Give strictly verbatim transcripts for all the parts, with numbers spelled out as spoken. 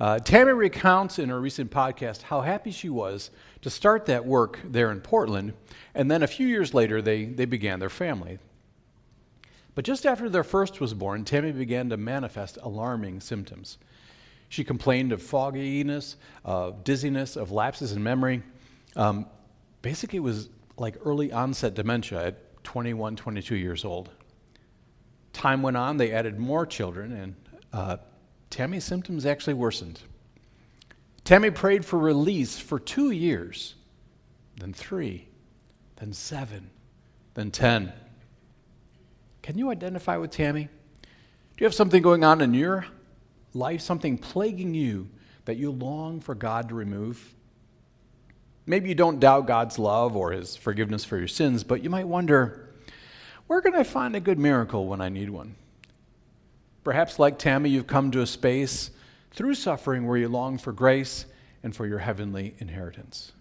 Uh, Tammy recounts in her recent podcast how happy she was to start that work there in Portland, and then a few years later they, they began their family. But just after their first was born, Tammy began to manifest alarming symptoms. She complained of fogginess, of dizziness, of lapses in memory. Um, basically, it was like early onset dementia at twenty-one, twenty-two years old. Time went on, they added more children, and uh, Tammy's symptoms actually worsened. Tammy prayed for release for two years, then three, then seven, then ten. Can you identify with Tammy? Do you have something going on in your life, something plaguing you that you long for God to remove? Maybe you don't doubt God's love or his forgiveness for your sins, but you might wonder, where can I find a good miracle when I need one? Perhaps like Tammy, you've come to a space through suffering where you long for grace and for your heavenly inheritance.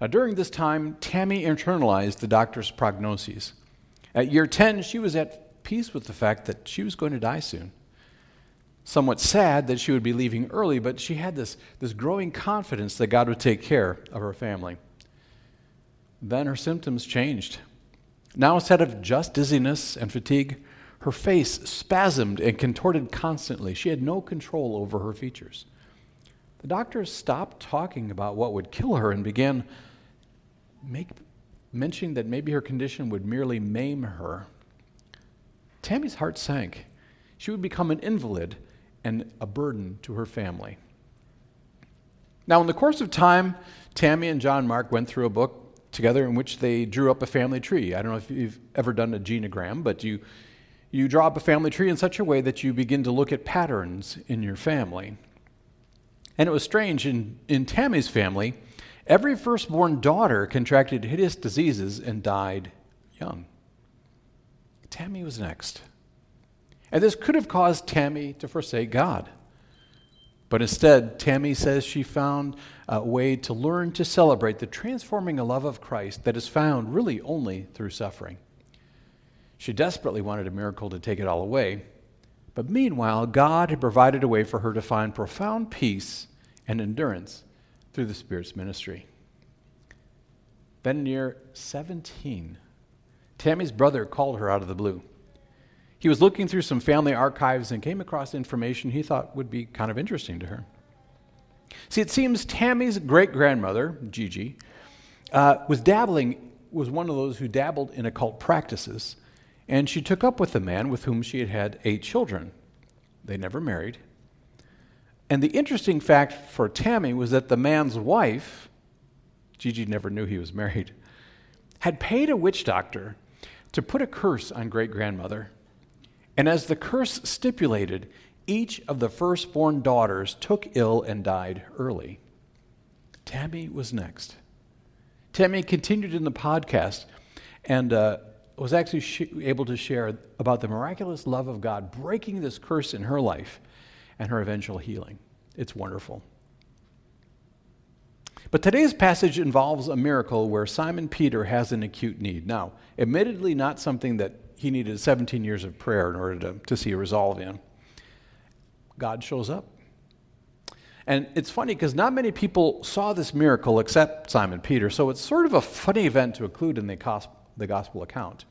Now, during this time, Tammy internalized the doctor's prognoses. At year ten, she was at peace with the fact that she was going to die soon. Somewhat sad that she would be leaving early, but she had this, this growing confidence that God would take care of her family. Then her symptoms changed. Now, instead of just dizziness and fatigue, her face spasmed and contorted constantly. She had no control over her features. The doctors stopped talking about what would kill her and began making mentioning that maybe her condition would merely maim her. Tammy's heart sank. She would become an invalid and a burden to her family. Now, in the course of time, Tammy and John Mark went through a book together in which they drew up a family tree. I don't know if you've ever done a geneogram, but you, you draw up a family tree in such a way that you begin to look at patterns in your family. And it was strange, in, in Tammy's family, every firstborn daughter contracted hideous diseases and died young. Tammy was next. And this could have caused Tammy to forsake God. But instead, Tammy says she found a way to learn to celebrate the transforming love of Christ that is found really only through suffering. She desperately wanted a miracle to take it all away. But meanwhile, God had provided a way for her to find profound peace and endurance through the Spirit's ministry. Then in year seventeen, Tammy's brother called her out of the blue. He was looking through some family archives and came across information he thought would be kind of interesting to her. See, it seems Tammy's great-grandmother, Gigi, uh, was dabbling, was one of those who dabbled in occult practices, and she took up with a man with whom she had had eight children. They never married. And the interesting fact for Tammy was that the man's wife, Gigi never knew he was married, had paid a witch doctor to put a curse on great-grandmother. And as the curse stipulated, each of the firstborn daughters took ill and died early. Tammy was next. Tammy continued in the podcast and uh, was actually sh- able to share about the miraculous love of God breaking this curse in her life and her eventual healing. It's wonderful. But today's passage involves a miracle where Simon Peter has an acute need. Now, admittedly not something that he needed seventeen years of prayer in order to, to see a resolve in. God shows up. And it's funny because not many people saw this miracle except Simon Peter, so it's sort of a funny event to include in the gospel, the gospel account.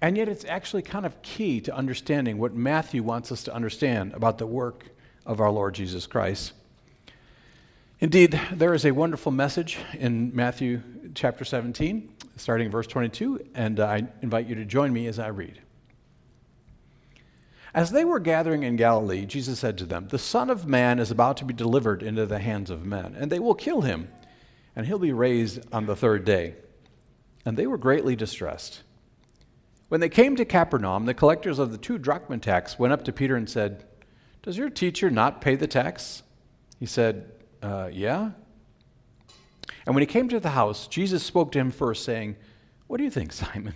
And yet it's actually kind of key to understanding what Matthew wants us to understand about the work of our Lord Jesus Christ. Indeed, there is a wonderful message in Matthew chapter seventeen, starting verse twenty-two, and I invite you to join me as I read. As they were gathering in Galilee, Jesus said to them, "The Son of Man is about to be delivered into the hands of men, and they will kill him, and he'll be raised on the third day." And they were greatly distressed. When they came to Capernaum, the collectors of the two drachma tax went up to Peter and said, "Does your teacher not pay the tax?" He said, uh, yeah. And when he came to the house, Jesus spoke to him first, saying, "What do you think, Simon?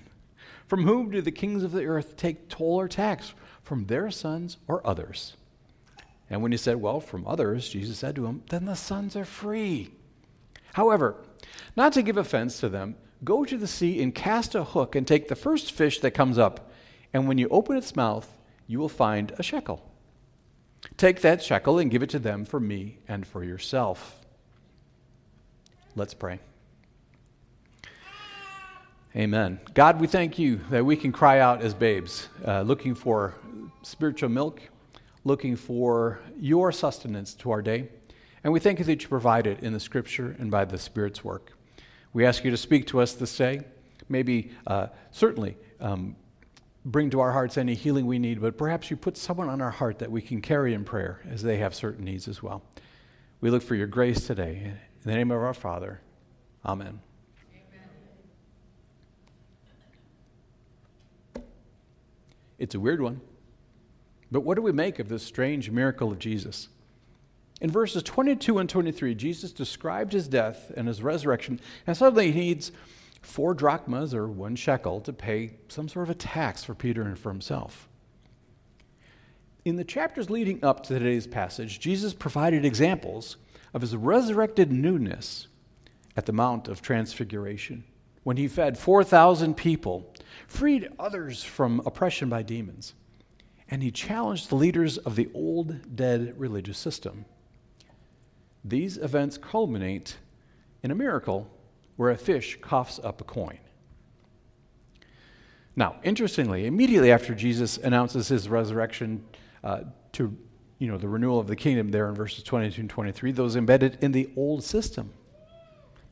From whom do the kings of the earth take toll or tax? From their sons or others?" And when he said, "Well, from others," Jesus said to him, "Then the sons are free. However, not to give offense to them, go to the sea and cast a hook and take the first fish that comes up, and when you open its mouth, you will find a shekel. Take that shekel and give it to them for me and for yourself." Let's pray. Amen. God, we thank you that we can cry out as babes, uh, looking for spiritual milk, looking for your sustenance to our day. And we thank you that you provide it in the Scripture and by the Spirit's work. We ask you to speak to us this day. Maybe, uh, certainly, um, bring to our hearts any healing we need, but perhaps you put someone on our heart that we can carry in prayer as they have certain needs as well. We look for your grace today. In the name of our Father, amen. Amen. It's a weird one, but what do we make of this strange miracle of Jesus? In verses twenty-two and twenty-three, Jesus described his death and his resurrection, and suddenly he needs four drachmas or one shekel to pay some sort of a tax for Peter and for himself. In the chapters leading up to today's passage, Jesus provided examples of his resurrected newness at the Mount of Transfiguration, when he fed four thousand people, freed others from oppression by demons, and he challenged the leaders of the old, dead religious system. These events culminate in a miracle where a fish coughs up a coin. Now, interestingly, immediately after Jesus announces his resurrection uh, to, you know, the renewal of the kingdom there in verses twenty-two and twenty-three, those embedded in the old system.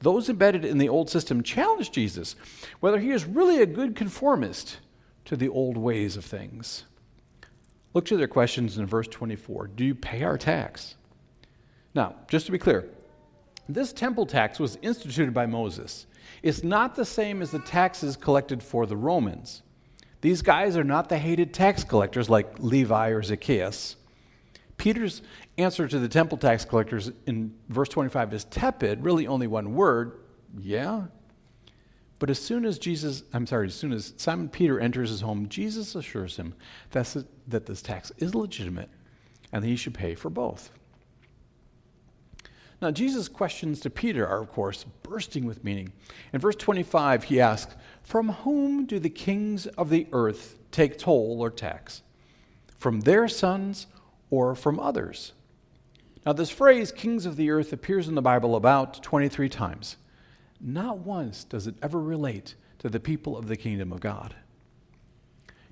Those embedded in the old system challenge Jesus whether he is really a good conformist to the old ways of things. Look to their questions in verse twenty-four. Do you pay our tax? Now, just to be clear, this temple tax was instituted by Moses. It's not the same as the taxes collected for the Romans. These guys are not the hated tax collectors like Levi or Zacchaeus. Peter's answer to the temple tax collectors in verse twenty-five is tepid, really only one word, yeah. But as soon as Jesus, I'm sorry, as soon as Simon Peter enters his home, Jesus assures him that's a, that this tax is legitimate and that he should pay for both. Now, Jesus' questions to Peter are, of course, bursting with meaning. In verse twenty-five, he asks, "From whom do the kings of the earth take toll or tax? From their sons or from others?" Now, this phrase, kings of the earth, appears in the Bible about twenty-three times. Not once does it ever relate to the people of the kingdom of God.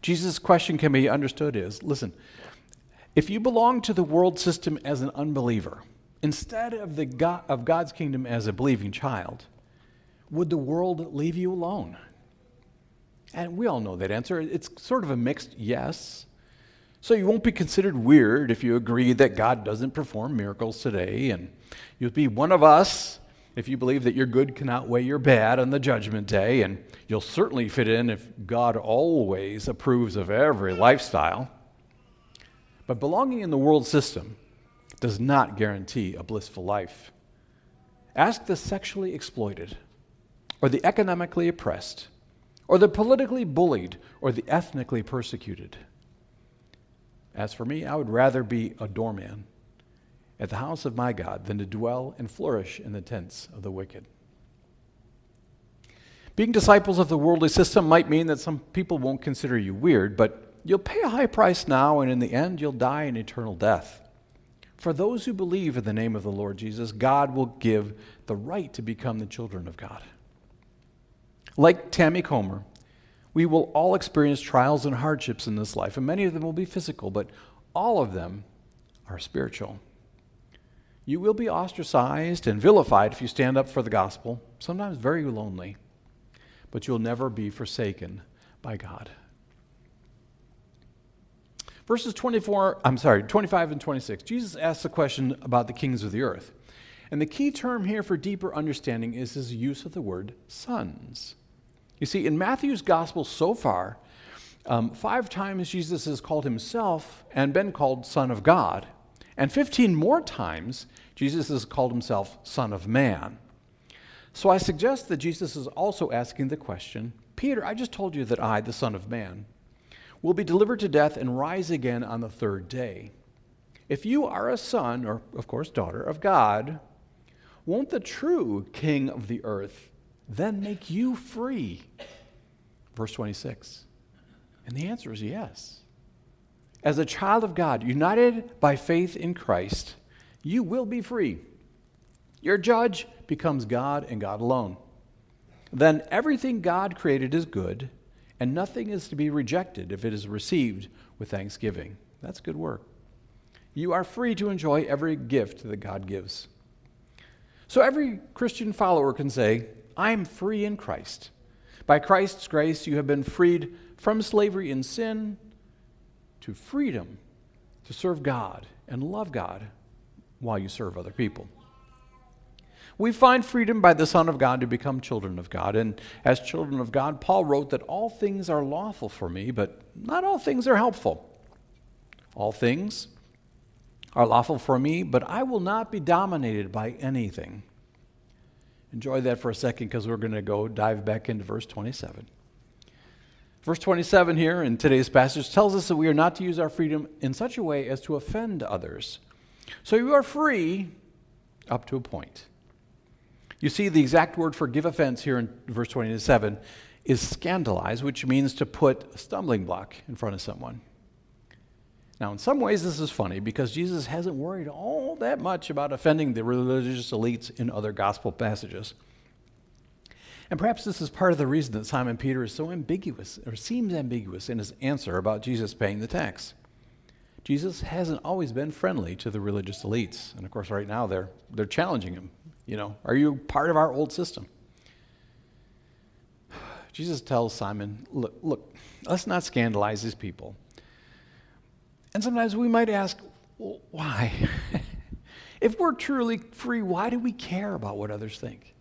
Jesus' question can be understood as, listen, if you belong to the world system as an unbeliever, instead of the God, of God's kingdom as a believing child, would the world leave you alone? And we all know that answer. It's sort of a mixed yes. So you won't be considered weird if you agree that God doesn't perform miracles today, and you'll be one of us if you believe that your good can outweigh your bad on the judgment day, and you'll certainly fit in if God always approves of every lifestyle. But belonging in the world system does not guarantee a blissful life. Ask the sexually exploited, or the economically oppressed, or the politically bullied, or the ethnically persecuted. As for me, I would rather be a doorman at the house of my God than to dwell and flourish in the tents of the wicked. Being disciples of the worldly system might mean that some people won't consider you weird, but you'll pay a high price now, and in the end, you'll die an eternal death. For those who believe in the name of the Lord Jesus, God will give the right to become the children of God. Like Tammy Comer, we will all experience trials and hardships in this life, and many of them will be physical, but all of them are spiritual. You will be ostracized and vilified if you stand up for the gospel, sometimes very lonely, but you'll never be forsaken by God. Verses twenty-four, I'm sorry, twenty-five and twenty-six, Jesus asks a question about the kings of the earth. And the key term here for deeper understanding is his use of the word sons. You see, in Matthew's gospel so far, um, five times Jesus has called himself and been called Son of God. And fifteen more times, Jesus has called himself Son of Man. So I suggest that Jesus is also asking the question, Peter, I just told you that I, the Son of Man, will be delivered to death and rise again on the third day. If you are a son, or of course daughter, of God, won't the true king of the earth then make you free? Verse twenty-six. And the answer is yes. As a child of God, united by faith in Christ, you will be free. Your judge becomes God and God alone. Then everything God created is good, and nothing is to be rejected if it is received with thanksgiving. That's good work. You are free to enjoy every gift that God gives. So every Christian follower can say, I'm free in Christ. By Christ's grace, you have been freed from slavery and sin to freedom to serve God and love God while you serve other people. We find freedom by the Son of God to become children of God. And as children of God, Paul wrote that all things are lawful for me, but not all things are helpful. All things are lawful for me, but I will not be dominated by anything. Enjoy that for a second, because we're going to go dive back into verse twenty-seven. Verse twenty-seven here in today's passage tells us that we are not to use our freedom in such a way as to offend others. So you are free up to a point. You see, the exact word for give offense here in verse twenty-seven is scandalize, which means to put a stumbling block in front of someone. Now, in some ways, this is funny because Jesus hasn't worried all that much about offending the religious elites in other gospel passages. And perhaps this is part of the reason that Simon Peter is so ambiguous, or seems ambiguous, in his answer about Jesus paying the tax. Jesus hasn't always been friendly to the religious elites. And, of course, right now they're they're challenging him. You know, are you part of our old system? Jesus tells Simon, look, look, let's not scandalize these people. And sometimes we might ask, well, why? If we're truly free, why do we care about what others think?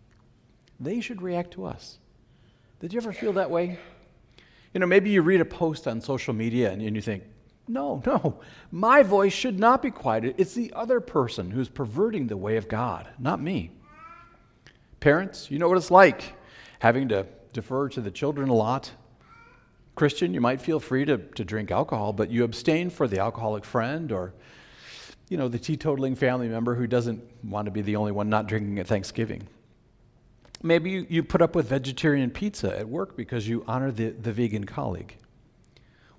They should react to us. Did you ever feel that way? You know, maybe you read a post on social media and, and you think, no, no, my voice should not be quieted. It's the other person who's perverting the way of God, not me. Parents, you know what it's like having to defer to the children a lot. Christian, you might feel free to, to drink alcohol, but you abstain for the alcoholic friend or, you know, the teetotaling family member who doesn't want to be the only one not drinking at Thanksgiving. Maybe you, you put up with vegetarian pizza at work because you honor the, the vegan colleague.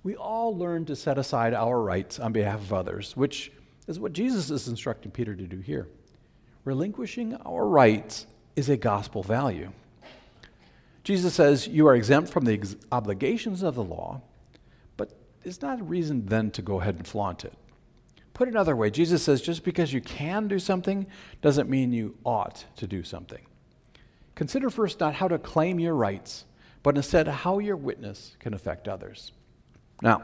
We all learn to set aside our rights on behalf of others, which is what Jesus is instructing Peter to do here. Relinquishing our rights is a gospel value. Jesus says you are exempt from the ex- obligations of the law, but it's not a reason then to go ahead and flaunt it. Put another way, Jesus says just because you can do something doesn't mean you ought to do something. Consider first not how to claim your rights, but instead how your witness can affect others. Now,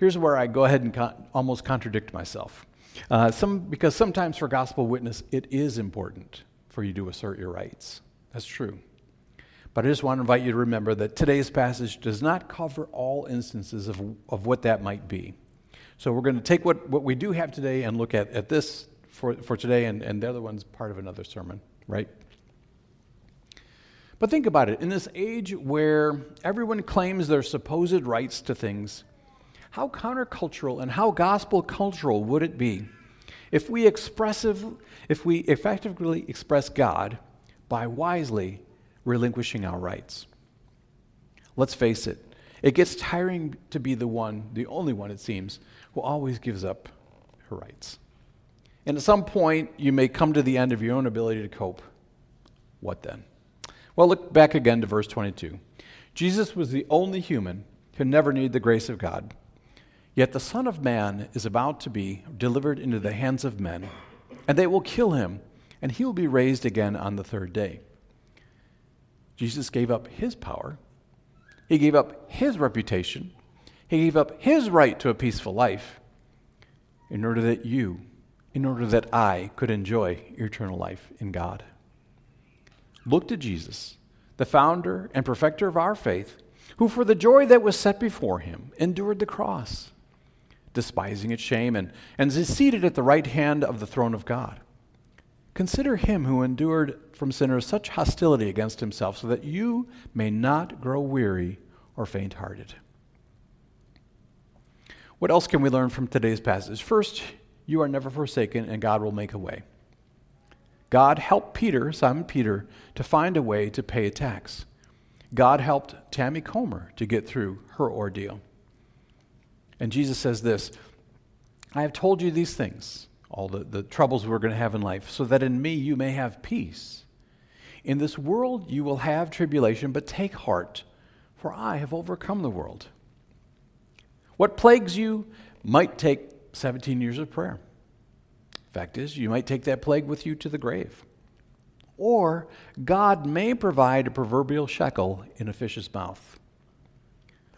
here's where I go ahead and con- almost contradict myself. Uh, some, because sometimes for gospel witness, it is important for you to assert your rights. That's true. But I just want to invite you to remember that today's passage does not cover all instances of, of what that might be. So we're going to take what, what we do have today and look at, at this for, for today, and, and the other one's part of another sermon, right? But think about it. In this age where everyone claims their supposed rights to things, how countercultural and how gospel cultural would it be if we expressive, if we effectively express God by wisely relinquishing our rights? Let's face it. It gets tiring to be the one, the only one, it seems, who always gives up her rights. And at some point, you may come to the end of your own ability to cope. What then? Well, look back again to verse twenty-two. Jesus was the only human who never needed the grace of God. Yet the Son of Man is about to be delivered into the hands of men, and they will kill him, and he will be raised again on the third day. Jesus gave up his power. He gave up his reputation. He gave up his right to a peaceful life in order that you, in order that I could enjoy eternal life in God. Look to Jesus, the founder and perfecter of our faith, who for the joy that was set before him endured the cross, despising its shame, and, and is seated at the right hand of the throne of God. Consider him who endured from sinners such hostility against himself, so that you may not grow weary or faint-hearted. What else can we learn from today's passage? First, you are never forsaken, and God will make a way. God helped Peter, Simon Peter, to find a way to pay a tax. God helped Tammy Comer to get through her ordeal. And Jesus says this, I have told you these things, all the, the troubles we're going to have in life, so that in me you may have peace. In this world you will have tribulation, but take heart, for I have overcome the world. What plagues you might take seventeen years of prayer. Fact is, you might take that plague with you to the grave. Or God may provide a proverbial shekel in a fish's mouth.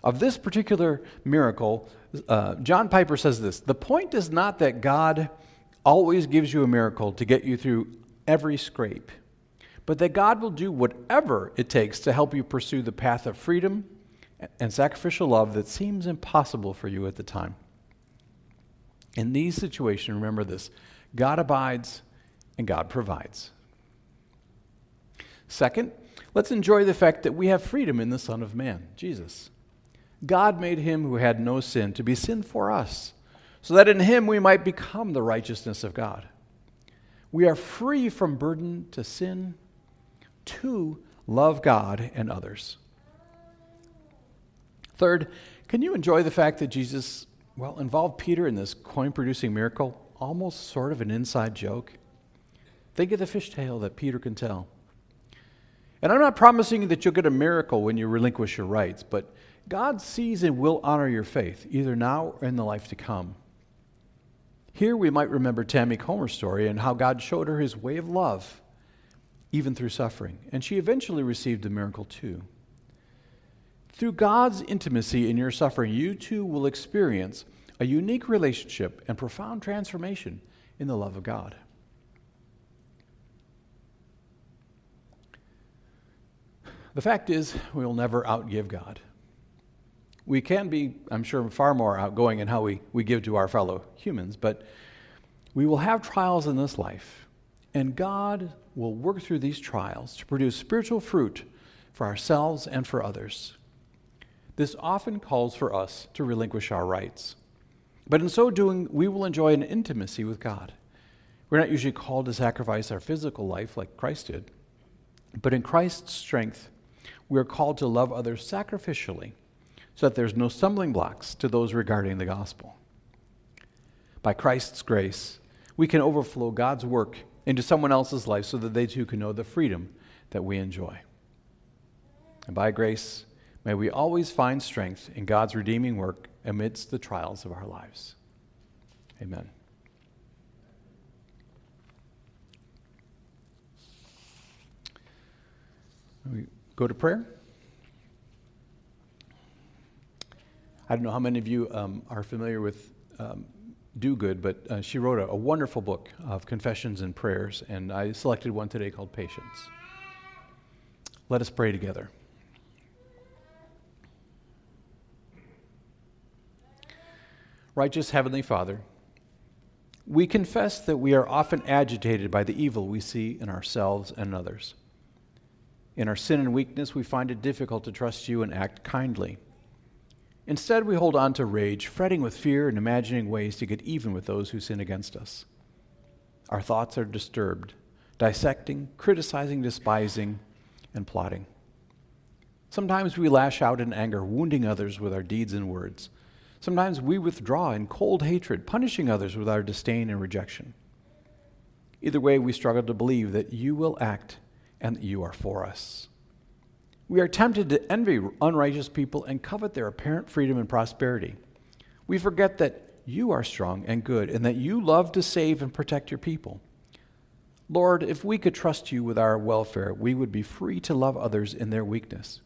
Of this particular miracle, uh, John Piper says this, the point is not that God always gives you a miracle to get you through every scrape, but that God will do whatever it takes to help you pursue the path of freedom and sacrificial love that seems impossible for you at the time. In these situations, remember this, God abides and God provides. Second, let's enjoy the fact that we have freedom in the Son of Man, Jesus. God made him who had no sin to be sin for us, so that in him we might become the righteousness of God. We are free from burden to sin, to love God and others. Third, can you enjoy the fact that Jesus, well, involved Peter in this coin-producing miracle, almost sort of an inside joke? Think of the fishtail that Peter can tell. And I'm not promising you that you'll get a miracle when you relinquish your rights, but God sees and will honor your faith, either now or in the life to come. Here we might remember Tammy Comer's story and how God showed her his way of love, even through suffering, and she eventually received a miracle too. Through God's intimacy in your suffering, you too will experience a unique relationship and profound transformation in the love of God. The fact is, we will never outgive God. We can be, I'm sure, far more outgoing in how we, we give to our fellow humans, but we will have trials in this life, and God will work through these trials to produce spiritual fruit for ourselves and for others. This often calls for us to relinquish our rights. But in so doing, we will enjoy an intimacy with God. We're not usually called to sacrifice our physical life like Christ did, but in Christ's strength, we are called to love others sacrificially, so that there's no stumbling blocks to those regarding the gospel. By Christ's grace, we can overflow God's work into someone else's life so that they too can know the freedom that we enjoy. And by grace, may we always find strength in God's redeeming work amidst the trials of our lives. Amen. We go to prayer. I don't know how many of you um, are familiar with um, Do Good, but uh, she wrote a, a wonderful book of confessions and prayers, and I selected one today called Patience. Let us pray together. Righteous Heavenly Father, we confess that we are often agitated by the evil we see in ourselves and others. In our sin and weakness, we find it difficult to trust you and act kindly. Instead, we hold on to rage, fretting with fear and imagining ways to get even with those who sin against us. Our thoughts are disturbed, dissecting, criticizing, despising, and plotting. Sometimes we lash out in anger, wounding others with our deeds and words. Sometimes we withdraw in cold hatred, punishing others with our disdain and rejection. Either way, we struggle to believe that you will act and that you are for us. We are tempted to envy unrighteous people and covet their apparent freedom and prosperity. We forget that you are strong and good and that you love to save and protect your people. Lord, if we could trust you with our welfare, we would be free to love others in their weakness.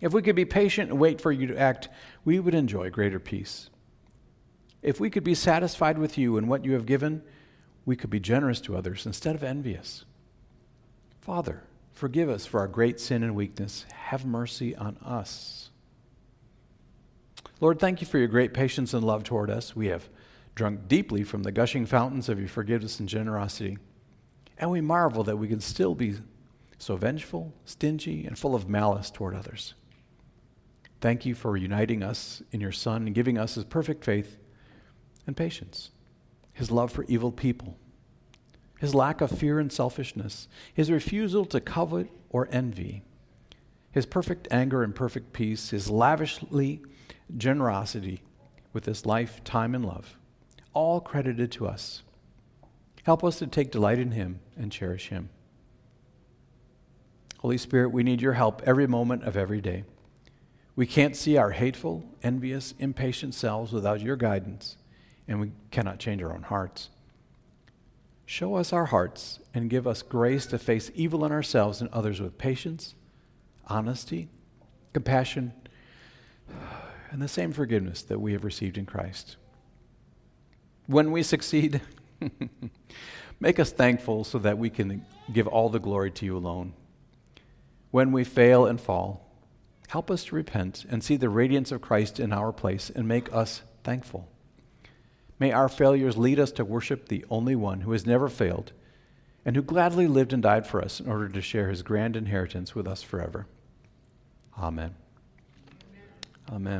If we could be patient and wait for you to act, we would enjoy greater peace. If we could be satisfied with you and what you have given, we could be generous to others instead of envious. Father, forgive us for our great sin and weakness. Have mercy on us. Lord, thank you for your great patience and love toward us. We have drunk deeply from the gushing fountains of your forgiveness and generosity, and we marvel that we can still be so vengeful, stingy, and full of malice toward others. Thank you for uniting us in your Son and giving us his perfect faith and patience, his love for evil people, his lack of fear and selfishness, his refusal to covet or envy, his perfect anger and perfect peace, his lavishly generosity, with this life, time, and love, all credited to us. Help us to take delight in Him and cherish Him. Holy Spirit, we need your help every moment of every day. We can't see our hateful, envious, impatient selves without your guidance, and we cannot change our own hearts. Show us our hearts and give us grace to face evil in ourselves and others with patience, honesty, compassion, and the same forgiveness that we have received in Christ. When we succeed, make us thankful so that we can give all the glory to you alone. When we fail and fall, help us to repent and see the radiance of Christ in our place and make us thankful. May our failures lead us to worship the only one who has never failed and who gladly lived and died for us in order to share his grand inheritance with us forever. Amen. Amen. Amen.